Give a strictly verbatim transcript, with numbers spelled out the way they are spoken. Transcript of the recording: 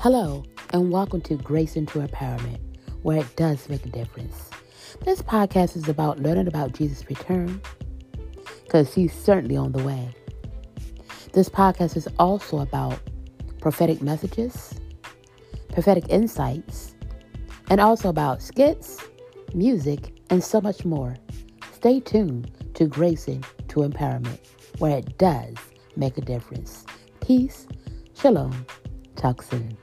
Hello, and welcome to Grace into Empowerment, where it does make a difference. This podcast is about learning about Jesus' return, because he's certainly on the way. This podcast is also about prophetic messages, prophetic insights, and also about skits, music, and so much more. Stay tuned to Grace into Empowerment, where it does make a difference. Peace, shalom, talk soon.